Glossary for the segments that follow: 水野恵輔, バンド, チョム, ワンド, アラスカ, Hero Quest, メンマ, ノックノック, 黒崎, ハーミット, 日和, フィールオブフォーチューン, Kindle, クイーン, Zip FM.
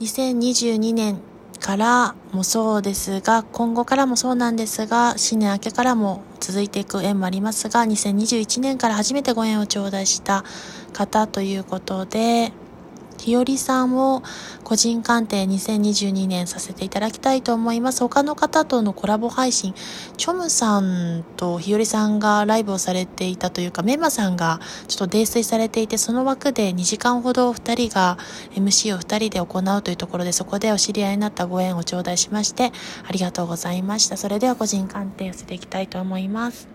2022年からもそうですが、今後からもそうなんですが、新年明けからも続いていく縁もありますが、2021年から初めてご縁を頂戴した方ということで、日和さんを個人鑑定2022年させていただきたいと思います。他の方とのコラボ配信、チョムさんと日和さんがライブをされていたというか、メンマさんがちょっと泥酔されていて、その枠で2時間ほど2人が MC を2人で行うというところで、そこでお知り合いになったご縁を頂戴しましてありがとうございました。それでは個人鑑定をしていきたいと思います。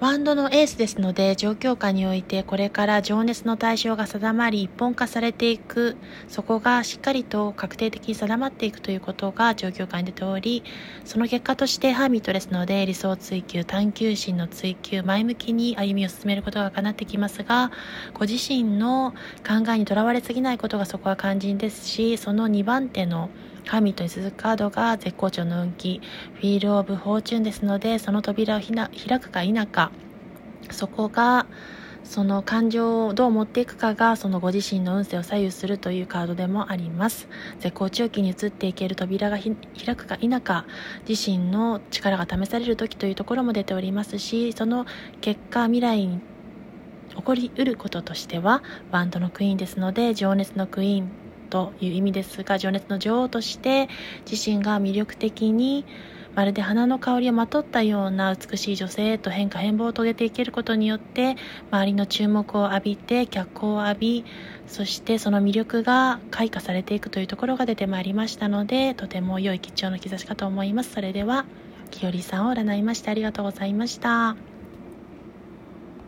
ワンドのエースですので、状況下においてこれから情熱の対象が定まり一本化されていく、そこがしっかりと確定的に定まっていくということが状況下に出ており、その結果としてハーミットですので、理想追求、探求心の追求、前向きに歩みを進めることが叶ってきますが、ご自身の考えにとらわれすぎないことがそこは肝心ですし、その2番手のハーミットに続くカードが絶好調の運気、フィールオブフォーチューンですので、その扉を開くか否か、そこがその感情をどう持っていくかがそのご自身の運勢を左右するというカードでもあります。絶好調期に移っていける扉が開くか否か、自身の力が試される時というところも出ておりますし、その結果未来に起こりうることとしてはバンドのクイーンですので、情熱のクイーンという意味ですが、情熱の女王として自身が魅力的にまるで花の香りをまとったような美しい女性へと変化変貌を遂げていけることによって、周りの注目を浴びて脚光を浴び、そしてその魅力が開花されていくというところが出てまいりましたので、とても良い吉兆の兆しかと思います。それでは日和さんを占いましてありがとうございました。